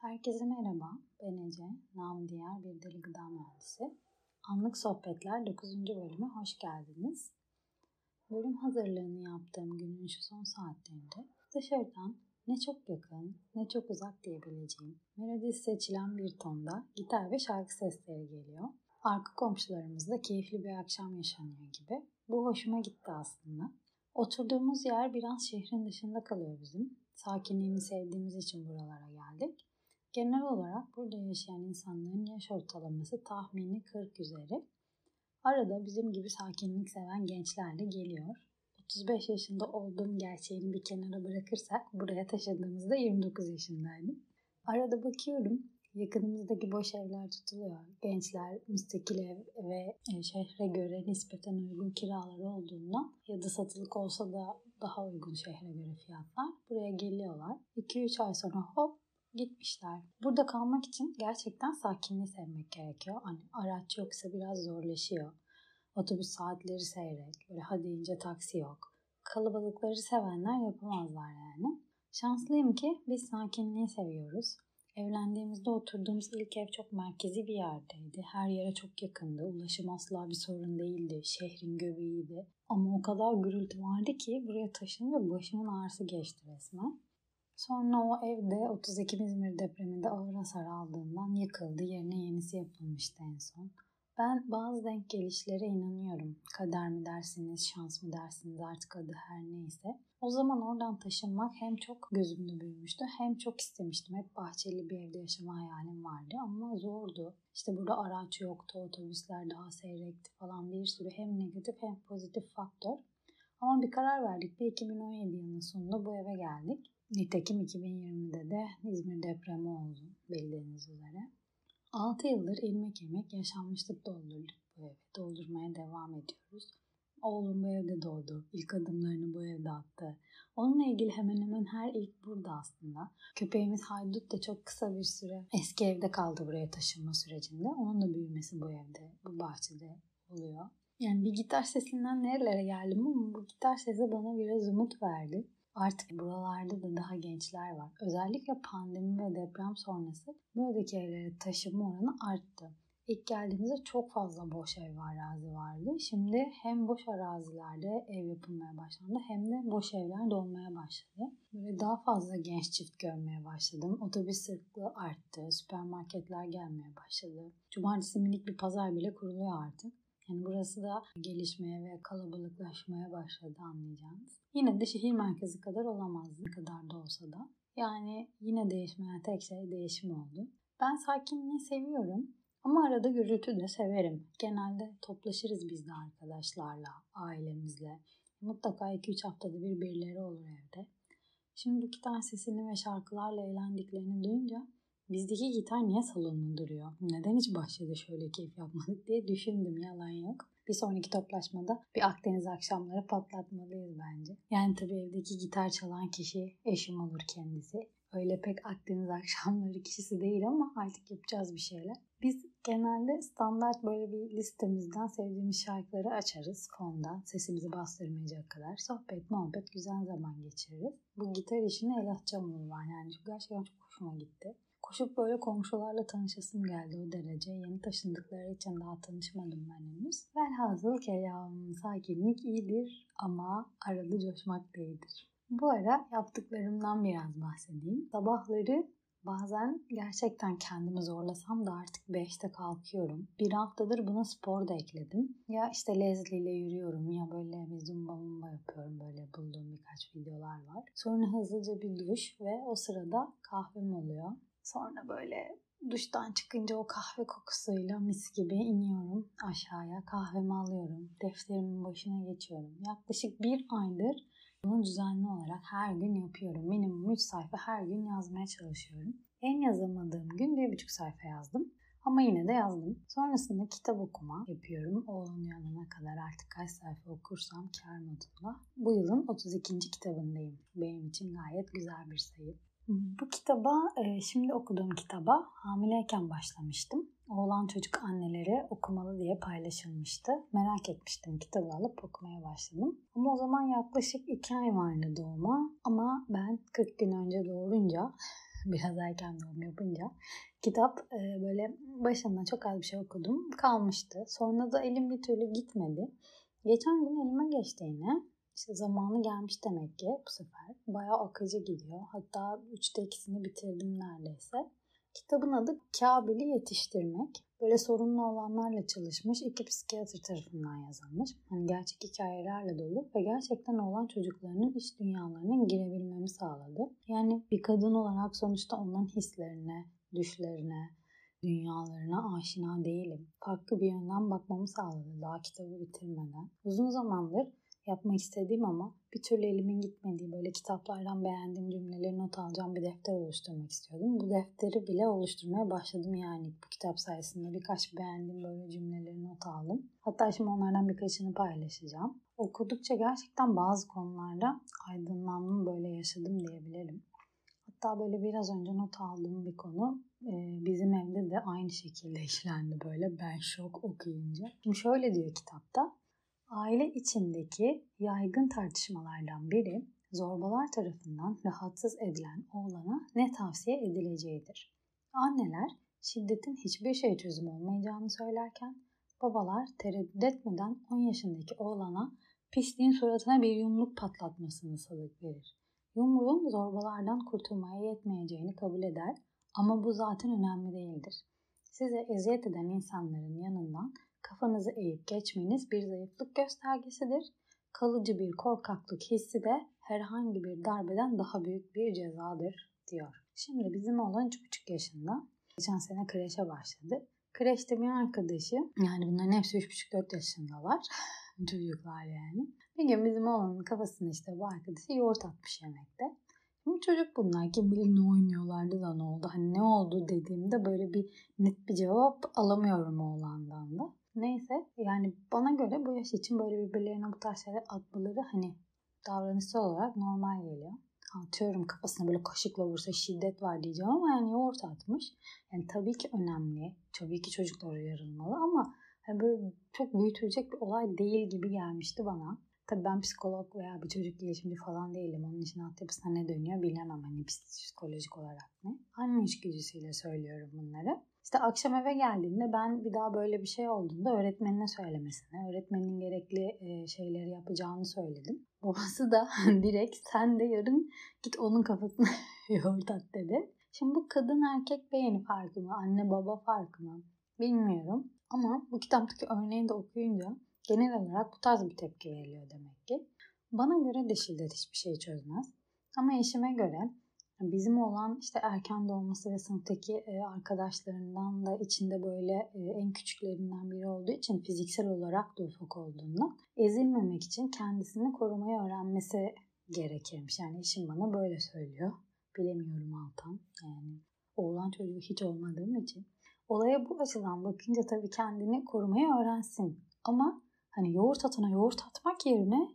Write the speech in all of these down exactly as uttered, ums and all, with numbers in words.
Herkese merhaba, ben Ece, nam diğer bir deli gıda mühendisi. Anlık Sohbetler dokuzuncu bölüme hoş geldiniz. Bölüm hazırlığını yaptığım günün şu son saatlerinde dışarıdan ne çok yakın ne çok uzak diyebileceğim melodisi seçilen bir tonda gitar ve şarkı sesleri geliyor. Arka komşularımızda keyifli bir akşam yaşanıyor gibi. Bu hoşuma gitti aslında. Oturduğumuz yer biraz şehrin dışında kalıyor bizim. Sakinliğini sevdiğimiz için buralara geldik. Genel olarak burada yaşayan insanların yaş ortalaması tahmini kırk üzeri. Arada bizim gibi sakinlik seven gençler de geliyor. otuz beş yaşında olduğum gerçeğini bir kenara bırakırsak buraya taşındığımızda yirmi dokuz yaşındaydım. Arada bakıyorum yakınımızdaki boş evler tutuluyor. Gençler müstakil ev ve şehre göre nispeten uygun kiraları olduğundan ya da satılık olsa da daha uygun şehre göre fiyatlar buraya geliyorlar. iki üç ay sonra hop gitmişler. Burada kalmak için gerçekten sakinliği sevmek gerekiyor. Hani araç yoksa biraz zorlaşıyor. Otobüs saatleri seyrek, böyle ha deyince taksi yok. Kalabalıkları sevenler yapamazlar yani. Şanslıyım ki biz sakinliği seviyoruz. Evlendiğimizde oturduğumuz ilk ev çok merkezi bir yerdeydi. Her yere çok yakındı. Ulaşım asla bir sorun değildi. Şehrin göbeğiydi. Ama o kadar gürültü vardı ki buraya taşınınca başımın ağrısı geçti resmen. Sonra o evde otuz Ekim İzmir depreminde ağır hasar aldığından yıkıldı. Yerine yenisi yapılmıştı en son. Ben bazı denk gelişlere inanıyorum. Kader mi dersiniz, şans mı dersiniz artık adı her neyse. O zaman oradan taşınmak hem çok gözümde büyümüştü hem çok istemiştim. Hep bahçeli bir evde yaşama hayalim vardı ama zordu. İşte burada araç yoktu, otobüsler daha seyrekti falan bir sürü hem negatif hem pozitif faktör. Ama bir karar verdik ve iki bin on yedi yılının sonunda bu eve geldik. Nitekim iki bin yirmide de İzmir depremi oldu bildiğiniz üzere. altı yıldır ilmek ilmek yaşanmışlık doldurduk bu eve. Doldurmaya devam ediyoruz. Oğlum bu evde doğdu. İlk adımlarını bu evde attı. Onunla ilgili hemen hemen her ilk burada aslında. Köpeğimiz Haydut da çok kısa bir süre eski evde kaldı buraya taşınma sürecinde. Onun da büyümesi bu evde, bu bahçede oluyor. Yani bir gitar sesinden nerelere geldim ama bu gitar sesi bana biraz umut verdi. Artık buralarda da daha gençler var. Özellikle pandemi ve deprem sonrası buradaki evlere taşınma oranı arttı. İlk geldiğimizde çok fazla boş ev ve arazi vardı. Şimdi hem boş arazilerde ev yapılmaya başlandı hem de boş evler dolmaya başladı. Böyle daha fazla genç çift görmeye başladım. Otobüs sıklığı arttı. Süpermarketler gelmeye başladı. Cumartesi minik bir pazar bile kuruluyor artık. Yani burası da gelişmeye ve kalabalıklaşmaya başladı anlayacağınız. Yine de şehir merkezi kadar olamaz ne kadar da olsa da. Yani yine değişmeyen tek şey değişim oldu. Ben sakinliği seviyorum ama arada gürültü de severim. Genelde toplaşırız biz de arkadaşlarla, ailemizle. Mutlaka iki üç haftada bir birileri olur evde. Şimdi bu gitar sesini ve şarkılarla eğlendiklerini duyunca bizdeki gitar niye salonda duruyor? Neden hiç bahçede şöyle keyif yapmadık diye düşündüm. Yalan yok. Bir sonraki toplaşmada bir Akdeniz akşamları patlatmalıyız bence. Yani tabii evdeki gitar çalan kişi eşim olur kendisi. Öyle pek Akdeniz akşamları kişisi değil ama artık yapacağız bir şeyler. Biz genelde standart böyle bir listemizden sevdiğimiz şarkıları açarız fonda. Sesimizi bastırmayacak kadar. Sohbet, muhabbet, güzel zaman geçiririz. Bu gitar işini el atacağım bundan. Yani çünkü gerçekten çok hoşuma gitti. Koşup böyle komşularla tanışasım geldi o derece. Yeni taşındıkları için daha tanışmadım ben henüz. Velhasıl kelam, sakinlik iyidir ama arada coşmak değildir. Bu ara yaptıklarımdan biraz bahsedeyim. Sabahları bazen gerçekten kendimi zorlasam da artık beşte kalkıyorum. Bir haftadır buna spor da ekledim. Ya işte Leslie ile yürüyorum ya böyle bir zumba mumba yapıyorum. Böyle bulduğum birkaç videolar var. Sonra hızlıca bir duş ve o sırada kahvem oluyor. Sonra böyle duştan çıkınca o kahve kokusuyla mis gibi iniyorum aşağıya. Kahvemi alıyorum. Defterimin başına geçiyorum. Yaklaşık bir aydır bunu düzenli olarak her gün yapıyorum. Minimum üç sayfa her gün yazmaya çalışıyorum. En yazamadığım gün bir buçuk sayfa yazdım. Ama yine de yazdım. Sonrasında kitap okuma yapıyorum. Oğlum uyanana kadar artık kaç sayfa okursam kâr modunda. Bu yılın otuz ikinci kitabındayım. Benim için gayet güzel bir sayı. Bu kitaba, şimdi okuduğum kitaba hamileyken başlamıştım. Oğlan çocuk anneleri okumalı diye paylaşılmıştı. Merak etmiştim, kitabı alıp okumaya başladım. Ama o zaman yaklaşık iki ay vardı doğuma. Ama ben kırk gün önce doğurunca biraz erken doğum yapınca. Kitap e, böyle başından çok az bir şey okudum. Kalmıştı. Sonra da elim bir türlü gitmedi. Geçen gün elime geçti yine. İşte zamanı gelmiş demek ki bu sefer. Bayağı akıcı gidiyor. Hatta üçte ikisini bitirdim neredeyse. Kitabın adı Kabil'i Yetiştirmek. Böyle sorunlu olanlarla çalışmış, iki psikiyatr tarafından yazılmış. Yani gerçek hikayelerle dolu ve gerçekten olan çocuklarının iç dünyalarına girebilmemi sağladı. Yani bir kadın olarak sonuçta onların hislerine, düşlerine, dünyalarına aşina değilim. Farklı bir yönden bakmamı sağladı daha kitabı bitirmeden. Uzun zamandır yapmak istediğim ama bir türlü elimin gitmediği böyle kitaplardan beğendiğim cümleleri not alacağım bir defter oluşturmak istiyordum. Bu defteri bile oluşturmaya başladım yani bu kitap sayesinde birkaç beğendiğim böyle cümleleri not aldım. Hatta şimdi onlardan birkaçını paylaşacağım. Okudukça gerçekten bazı konularda aydınlandım böyle yaşadım diyebilirim. Hatta böyle biraz önce not aldığım bir konu bizim evde de aynı şekilde işlendi böyle ben şok okuyunca. Şimdi şöyle diyor kitapta. Aile içindeki yaygın tartışmalardan biri zorbalar tarafından rahatsız edilen oğlana ne tavsiye edileceğidir. Anneler şiddetin hiçbir şey çözüm olmayacağını söylerken babalar tereddüt etmeden on yaşındaki oğlana pisliğin suratına bir yumruk patlatmasını salık verir. Yumruğun zorbalardan kurtulmaya yetmeyeceğini kabul eder ama bu zaten önemli değildir. Size eziyet eden insanların yanından kafanızı eğip geçmeniz bir zayıflık göstergesidir. Kalıcı bir korkaklık hissi de herhangi bir darbeden daha büyük bir cezadır diyor. Şimdi bizim oğlan üç buçuk yaşında. Geçen sene kreşe başladı. Kreşte bir arkadaşı, yani bunların hepsi üç buçuk dört yaşındalar. Çocuklar yani. Bir gün bizim oğlanın kafasına işte bu arkadaşı yoğurt atmış yemekte. Çocuk bunlar kim bilir ne oynuyorlardı da ne oldu. Hani ne oldu dediğimde böyle bir net bir cevap alamıyorum oğlandan da. Neyse yani bana göre bu yaş için böyle birbirlerine bu tarz şeyler atmaları hani davranışsal olarak normal geliyor. Atıyorum kafasına böyle kaşıkla vursa şiddet var diyeceğim ama yani yoğurt atmış. Yani tabii ki önemli. Tabii ki çocuklar uyarılmalı ama hani böyle çok büyütülecek bir olay değil gibi gelmişti bana. Tabii ben psikolog veya bir çocuk gelişimci falan değilim. Onun için altyapısına ne dönüyor bilemem. Hani psikolojik olarak ne? Anne içgüdüsüyle söylüyorum bunları. İşte akşam eve geldiğinde ben bir daha böyle bir şey olduğunda öğretmenine söylemesine, öğretmenin gerekli şeyleri yapacağını söyledim. Babası da direkt sen de yarın git onun kafasına yoğurt at dedi. Şimdi bu kadın erkek beğeni farkı mı, anne baba farkı mı bilmiyorum. Ama bu kitaptaki örneği de okuyunca genel olarak bu tarz bir tepki veriliyor demek ki. Bana göre de şiddet hiçbir şey çözmez. Ama eşime göre bizim olan işte erken doğması ve sınıftaki arkadaşlarından da içinde böyle en küçüklerinden biri olduğu için fiziksel olarak da ufak olduğunda ezilmemek için kendisini korumayı öğrenmesi gerekirmiş. Yani eşim bana böyle söylüyor. Bilemiyorum Altan. Yani oğlan çocuğu hiç olmadığım için. Olaya bu açıdan bakınca tabii kendini korumayı öğrensin. Ama hani yoğurt atana yoğurt atmak yerine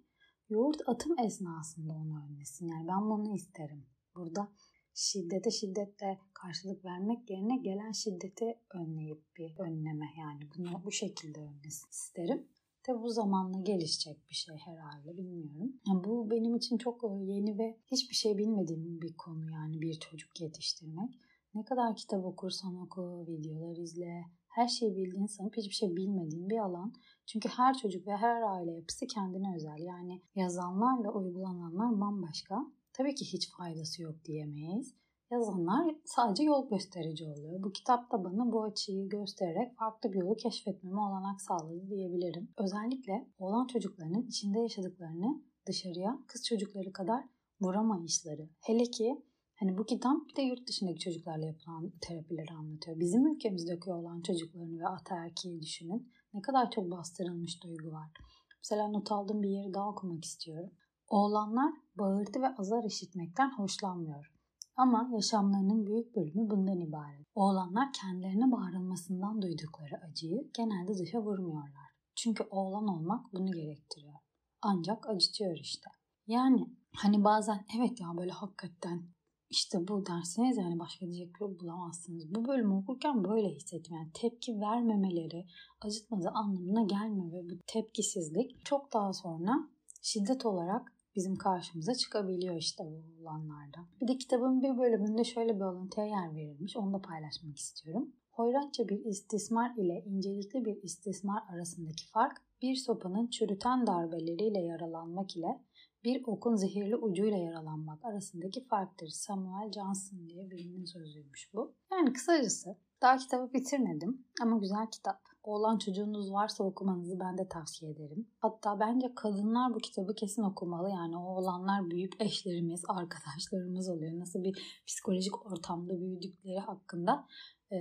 yoğurt atım esnasında onu önlesin. Yani ben bunu isterim. Burada şiddete şiddetle karşılık vermek yerine gelen şiddeti önleyip bir önleme. Yani bunu bu şekilde önlesin isterim. Tabi bu zamanla gelişecek bir şey herhalde bilmiyorum. Yani bu benim için çok yeni ve hiçbir şey bilmediğim bir konu yani bir çocuk yetiştirmek. Ne kadar kitap okursan oku, videolar izle. Her şeyi bildiğin sanıp hiçbir şey bilmediğin bir alan. Çünkü her çocuk ve her aile yapısı kendine özel. Yani yazanlarla uygulananlar bambaşka. Tabii ki hiç faydası yok diyemeyiz. Yazanlar sadece yol gösterici oluyor. Bu kitap da bana bu açıyı göstererek farklı bir yolu keşfetmeme olanak sağladı diyebilirim. Özellikle oğlan çocuklarının içinde yaşadıklarını dışarıya kız çocukları kadar vuramayışları. Hele ki hani bu kitap bir de yurt dışındaki çocuklarla yapılan terapileri anlatıyor. Bizim ülkemizdeki olan çocukların ve ataerkiyi düşünün. Ne kadar çok bastırılmış duygu var. Mesela not aldığım bir yeri daha okumak istiyorum. Oğlanlar bağırtı ve azar işitmekten hoşlanmıyor. Ama yaşamlarının büyük bölümü bundan ibaret. Oğlanlar kendilerine bağırılmasından duydukları acıyı genelde dışa vurmuyorlar. Çünkü oğlan olmak bunu gerektiriyor. Ancak acıtıyor işte. Yani hani bazen evet ya böyle hakikaten İşte bu dersiniz yani başka diyecek bir bulamazsınız. Bu bölümü okurken böyle hissettim. Yani tepki vermemeleri acıtmadığı anlamına gelmiyor ve bu tepkisizlik çok daha sonra şiddet olarak bizim karşımıza çıkabiliyor işte bu olanlarda. Bir de kitabın bir bölümünde şöyle bir alıntıya yer verilmiş. Onu da paylaşmak istiyorum. Hoyratça bir istismar ile incelikli bir istismar arasındaki fark, bir sopanın çürüten darbeleriyle yaralanmak ile bir okun zehirli ucuyla yaralanmak arasındaki farktır. Samuel Johnson diye birinin sözüymüş bu. Yani kısacası daha kitabı bitirmedim ama güzel kitap. Oğlan çocuğunuz varsa okumanızı ben de tavsiye ederim. Hatta bence kadınlar bu kitabı kesin okumalı. Yani oğlanlar büyüyüp eşlerimiz, arkadaşlarımız oluyor. Nasıl bir psikolojik ortamda büyüdükleri hakkında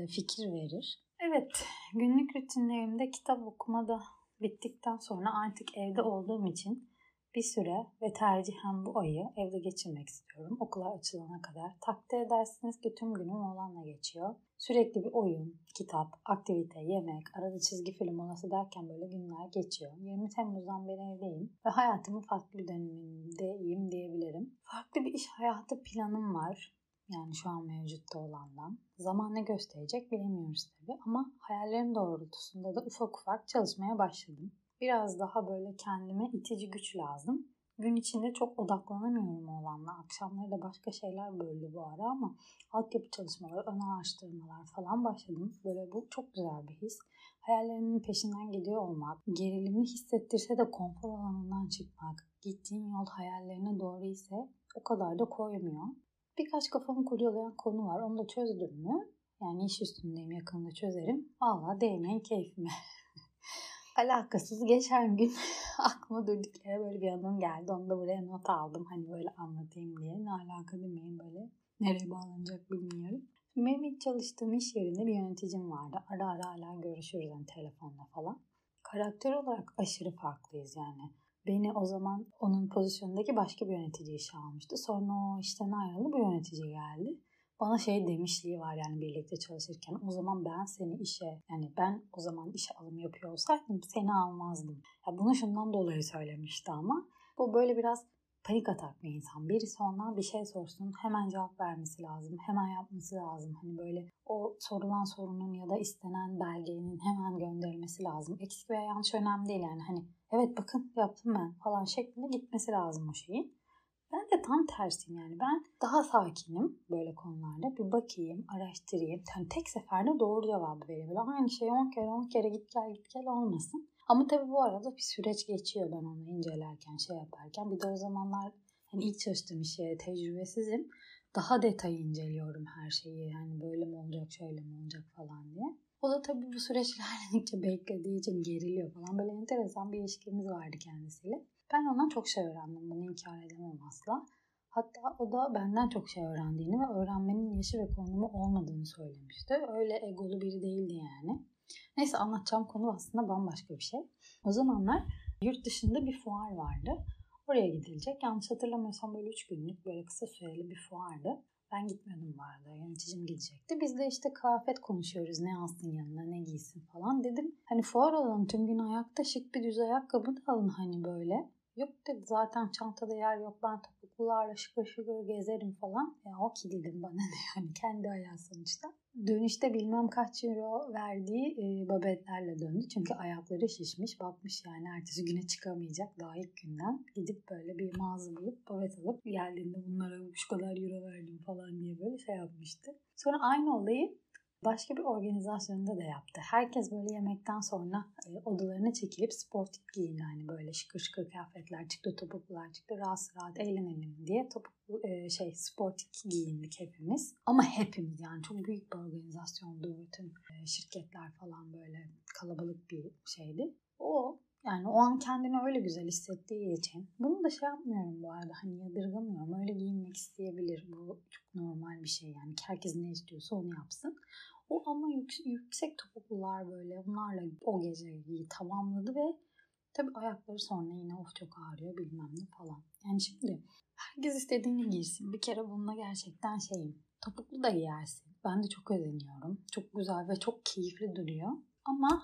fikir verir. Evet, günlük rutinlerimde kitap okumada bittikten sonra artık evde olduğum için bir süre ve tercihen bu ayı evde geçirmek istiyorum. Okullar açılana kadar. Takdir edersiniz ki tüm günüm oğlanla geçiyor. Sürekli bir oyun, kitap, aktivite, yemek, arada çizgi film olası derken böyle günler geçiyor. yirmi Temmuz'dan beri evdeyim ve hayatımın farklı bir dönemindeyim diyebilirim. Farklı bir iş hayatı planım var. Yani şu an mevcutta olandan. Zaman ne gösterecek bilemiyoruz tabii ama hayallerim doğrultusunda da ufak ufak çalışmaya başladım. Biraz daha böyle kendime itici güç lazım. Gün içinde çok odaklanamıyorum olanla. Akşamları da başka şeyler böldü bu ara ama altyapı çalışmaları, ön araştırmalar falan başladım. Böyle bu çok güzel bir his. Hayallerimin peşinden gidiyor olmak, gerilimli hissettirse de konfor alanından çıkmak, gittiğin yol hayallerine doğru ise o kadar da koymuyor. Birkaç kafamı kurcalayan konu var. Onu da çözdüm mü? Yani iş üstündeyim, yakında çözerim. Vallahi değmeyin keyfime. Alakasız geçen gün aklıma durduk yere böyle bir anım geldi. Onu da buraya not aldım. Hani böyle anlatayım diye. Ne alaka demeyin böyle. Nereye bağlanacak bilmiyorum. Benim ilk çalıştığım iş yerinde bir yöneticim vardı. Ara ara hala görüşürüz yani telefonla falan. Karakter olarak aşırı farklıyız yani. Beni o zaman onun pozisyonundaki başka bir yönetici işe almıştı. Sonra o işten ayrıldı, bu yönetici geldi. Bana şey demişliği var yani birlikte çalışırken. O zaman ben seni işe, yani ben o zaman işe alım yapıyor olsaydım seni almazdım. Ya bunu şundan dolayı söylemişti ama. Bu böyle biraz panik atak bir insan. Birisi ondan bir şey sorsun hemen cevap vermesi lazım. Hemen yapması lazım. Hani böyle o sorulan sorunun ya da istenen belgenin hemen gönderilmesi lazım. Eksik veya yanlış önemli değil yani hani. Evet bakın yaptım ben falan şeklinde gitmesi lazım o şeyin. Ben de tam tersiyim yani. Ben daha sakinim böyle konularda. Bir bakayım, araştırayım. Yani tek seferde doğru cevabı vereyim. Böyle aynı şey on kere on kere git gel git gel olmasın. Ama tabii bu arada bir süreç geçiyor ben onu incelerken, şey yaparken. Bir de o zamanlar hani ilk çalıştığım işe tecrübesizim. Daha detaylı inceliyorum her şeyi. Yani böyle mi olacak, şöyle mi olacak falan diye. O da tabii bu süreç ilerledikçe beklediği için geriliyor falan. Böyle enteresan bir ilişkimiz vardı kendisiyle. Ben ondan çok şey öğrendim. Bunu inkar edemem asla. Hatta o da benden çok şey öğrendiğini ve öğrenmenin yaşı ve konumu olmadığını söylemişti. Öyle egolu biri değildi yani. Neyse anlatacağım konu aslında bambaşka bir şey. O zamanlar yurt dışında bir fuar vardı. Oraya gidilecek. Yanlış hatırlamıyorsam böyle üç günlük böyle kısa süreli bir fuardı. Ben gitmedim bu arada. Yöneticim gidecekti. Biz de işte kıyafet konuşuyoruz. Ne alsın yanına, ne giysin falan dedim. Hani fuar alalım tüm gün ayakta, şık bir düz ayakkabı da alın hani böyle. Yok dedi zaten çantada yer yok. Ben topuklularla şıkır şıkır gezerim falan. Ya o ki dedim bana ne yani kendi ayağı sonuçta. Dönüşte bilmem kaç euro verdiği e, babetlerle döndü. Çünkü ayakları şişmiş. Bakmış yani ertesi güne çıkamayacak daha ilk günden. Gidip böyle bir mağaza bulup babet alıp geldiğinde bunlara şu kadar euro verdim falan diye böyle şey yapmıştı. Sonra aynı olayı başka bir organizasyonda da yaptı. Herkes böyle yemekten sonra e, odalarına çekilip sportif giyin yani böyle şıkır şıkır kıyafetler çıktı, topuklular çıktı, rahat rahat eğlenelim diye topuklu e, şey sportif giyindik hepimiz. Ama hepimiz yani çok büyük bir organizasyondu. Bütün e, şirketler falan böyle kalabalık bir şeydi. O yani o an kendini öyle güzel hissettiği için bunu da şey yapmıyorum bu arada hani yadırgamıyorum. Öyle giyinmek isteyebilir. Bu çok normal bir şey yani herkes ne istiyorsa onu yapsın. O ama yüksek, yüksek topuklular böyle bunlarla o geceyi tamamladı ve tabii ayakları sonra yine of çok ağrıyor bilmem ne falan. Yani şimdi herkes istediğini giysin. Bir kere bununla gerçekten şeyim topuklu da giyersin. Ben de çok özeniyorum. Çok güzel ve çok keyifli duruyor. Ama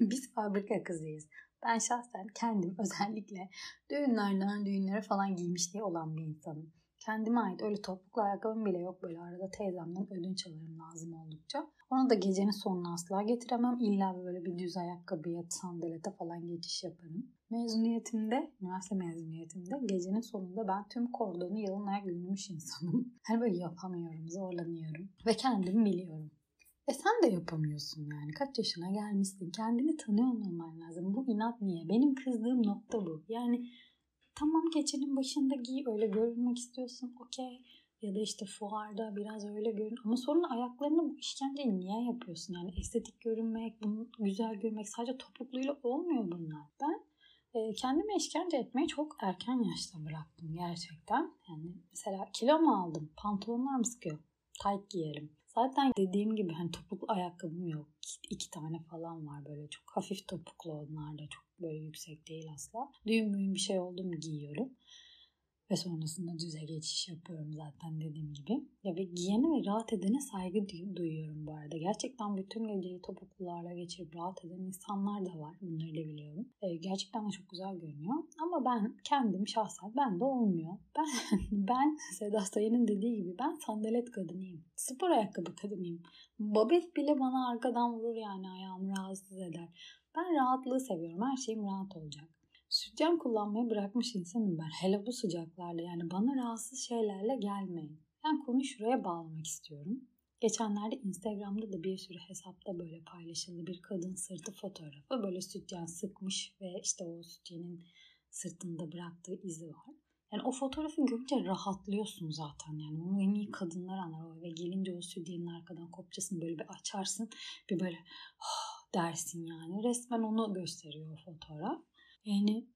biz fabrika kızıyız. Ben şahsen kendim özellikle düğünlerden düğünlere falan giymişliği olan bir insanım. Kendime ait öyle topuklu ayakkabım bile yok böyle arada teyzemden ödünç alırım lazım oldukça. Onu da gecenin sonuna asla getiremem. İlla böyle bir düz ayakkabıya, sandalete falan geçiş yaparım. Mezuniyetimde, üniversite mezuniyetimde gecenin sonunda ben tüm kordonu yalın ayak yürümüş insanım. Hani böyle yapamıyorum, zorlanıyorum ve kendimi biliyorum. E sen de yapamıyorsun yani. Kaç yaşına gelmişsin. Kendini tanıyor olman lazım. Bu inat niye? Benim kızdığım nokta bu. Yani tamam gecenin başında giy, öyle görünmek istiyorsun. Okey. Ya da işte fuarda biraz öyle görün. Ama sonra ayaklarını bu işkenceyi niye yapıyorsun? Yani estetik görünmek, bunu güzel görünmek sadece topukluyla olmuyor bunlar. Ben e, kendime işkence etmeyi çok erken yaşta bıraktım gerçekten. Yani mesela kilo mu aldım? Pantolonlar mı sıkıyor? Tayt giyerim. Zaten dediğim gibi hani topuklu ayakkabım yok. İki tane falan var böyle çok hafif topuklu onlar da çok böyle yüksek değil asla. Düğün müğün bir şey oldu mu giyiyorum. Ve sonrasında düze geçiş yapıyorum zaten dediğim gibi. Ya ve giyene ve rahat edene saygı duyuyorum bu arada. Gerçekten bütün geceyi topuklularla geçirip rahat eden insanlar da var. Bunları da biliyorum. Ee, gerçekten de çok güzel görünüyor. Ama ben kendim şahsen ben de olmuyor. Ben, ben Seda Sayın'ın dediği gibi ben sandalet kadınıyım. Spor ayakkabı kadınıyım. Babet bile bana arkadan vurur yani ayağımı rahatsız eder. Ben rahatlığı seviyorum. Her şeyim rahat olacak. Sütyen kullanmayı bırakmış insanım ben. Hele bu sıcaklarla yani bana rahatsız şeylerle gelmeyin. Ben konuyu şuraya bağlamak istiyorum. Geçenlerde Instagram'da da bir sürü hesapta böyle paylaşıldı bir kadın sırtı fotoğrafı. Böyle sütyen sıkmış ve işte o sütyenin sırtında bıraktığı izi var. Yani o fotoğrafı görünce rahatlıyorsun zaten yani. Onu en iyi kadınlar anlar. Ve gelince o sütyenin arkadan kopçasını böyle bir açarsın. Bir böyle oh, dersin yani. Resmen onu gösteriyor o fotoğraf. Yani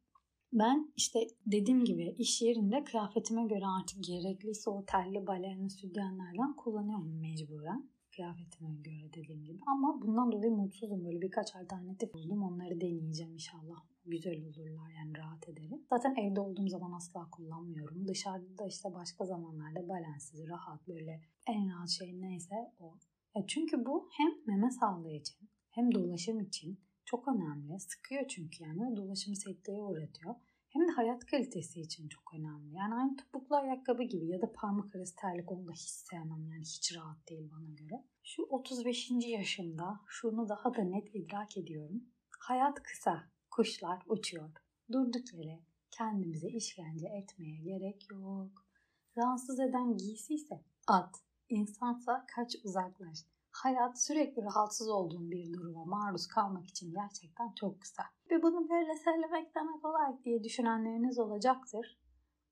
ben işte dediğim gibi iş yerinde kıyafetime göre artık gerekliyse o telli balerina sütyenlerden kullanıyorum mecburen. Kıyafetime göre dediğim gibi. Ama bundan dolayı mutsuzum. Böyle birkaç alternatif buldum. Onları deneyeceğim inşallah. Güzel olurlar yani rahat ederim. Zaten evde olduğum zaman asla kullanmıyorum. Dışarıda işte başka zamanlarda balensiz, rahat böyle en rahat şey neyse o. Ya çünkü bu hem meme sağlığı için hem dolaşım için. Çok önemli. Sıkıyor çünkü yani. Dolaşımı sekteye uğratıyor. Hem de hayat kalitesi için çok önemli. Yani aynı topuklu ayakkabı gibi ya da parmak arası terlik onu da hiç sevmem. Yani hiç rahat değil bana göre. Şu otuz beşinci yaşımda şunu daha da net idrak ediyorum. Hayat kısa. Kuşlar uçuyor. Durduk yere kendimize işkence etmeye gerek yok. Rahatsız eden giysiyse at. İnsansa kaç uzaklaş. Hayat sürekli rahatsız olduğum bir duruma maruz kalmak için gerçekten çok kısa. Ve bunu böyle söylemek demek kolay diye düşünenleriniz olacaktır.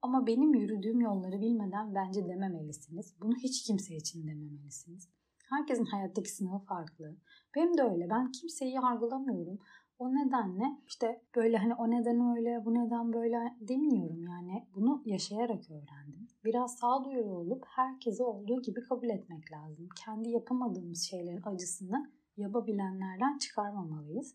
Ama benim yürüdüğüm yolları bilmeden bence dememelisiniz. Bunu hiç kimse için dememelisiniz. Herkesin hayattaki sınavı farklı. Benim de öyle. Ben kimseyi yargılamıyorum. O nedenle işte böyle hani o neden öyle, bu neden böyle demiyorum yani. Bunu yaşayarak öğrendim. Biraz sağduyulu olup herkese olduğu gibi kabul etmek lazım. Kendi yapamadığımız şeylerin acısını yapabilenlerden çıkarmamalıyız.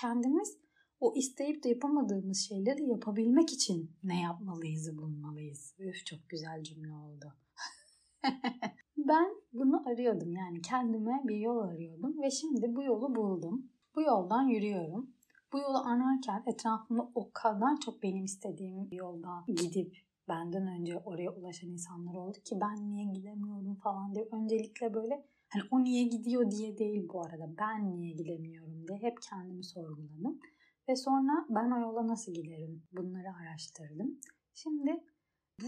Kendimiz o isteyip de yapamadığımız şeyleri yapabilmek için ne yapmalıyızı bulmalıyız. Üf çok güzel cümle oldu. Ben bunu arıyordum yani kendime bir yol arıyordum ve şimdi bu yolu buldum. Bu yoldan yürüyorum. Bu yolu anarken etrafımda o kadar çok benim istediğim yoldan gidip benden önce oraya ulaşan insanlar oldu ki ben niye gidemiyorum falan diye. Öncelikle böyle hani o niye gidiyor diye değil bu arada. Ben niye gidemiyorum diye hep kendimi sorguladım. Ve sonra ben o yola nasıl giderim bunları araştırdım. Şimdi bu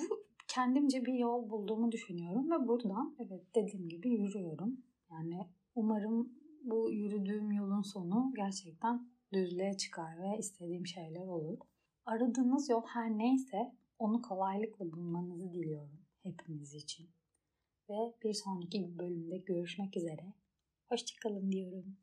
kendimce bir yol bulduğumu düşünüyorum ve buradan evet dediğim gibi yürüyorum. Yani umarım bu yürüdüğüm yolun sonu gerçekten düzlüğe çıkar ve istediğim şeyler olur. Aradığınız yol her neyse onu kolaylıkla bulmanızı diliyorum hepimiz için. Ve bir sonraki bölümde görüşmek üzere. Hoşça kalın diyorum.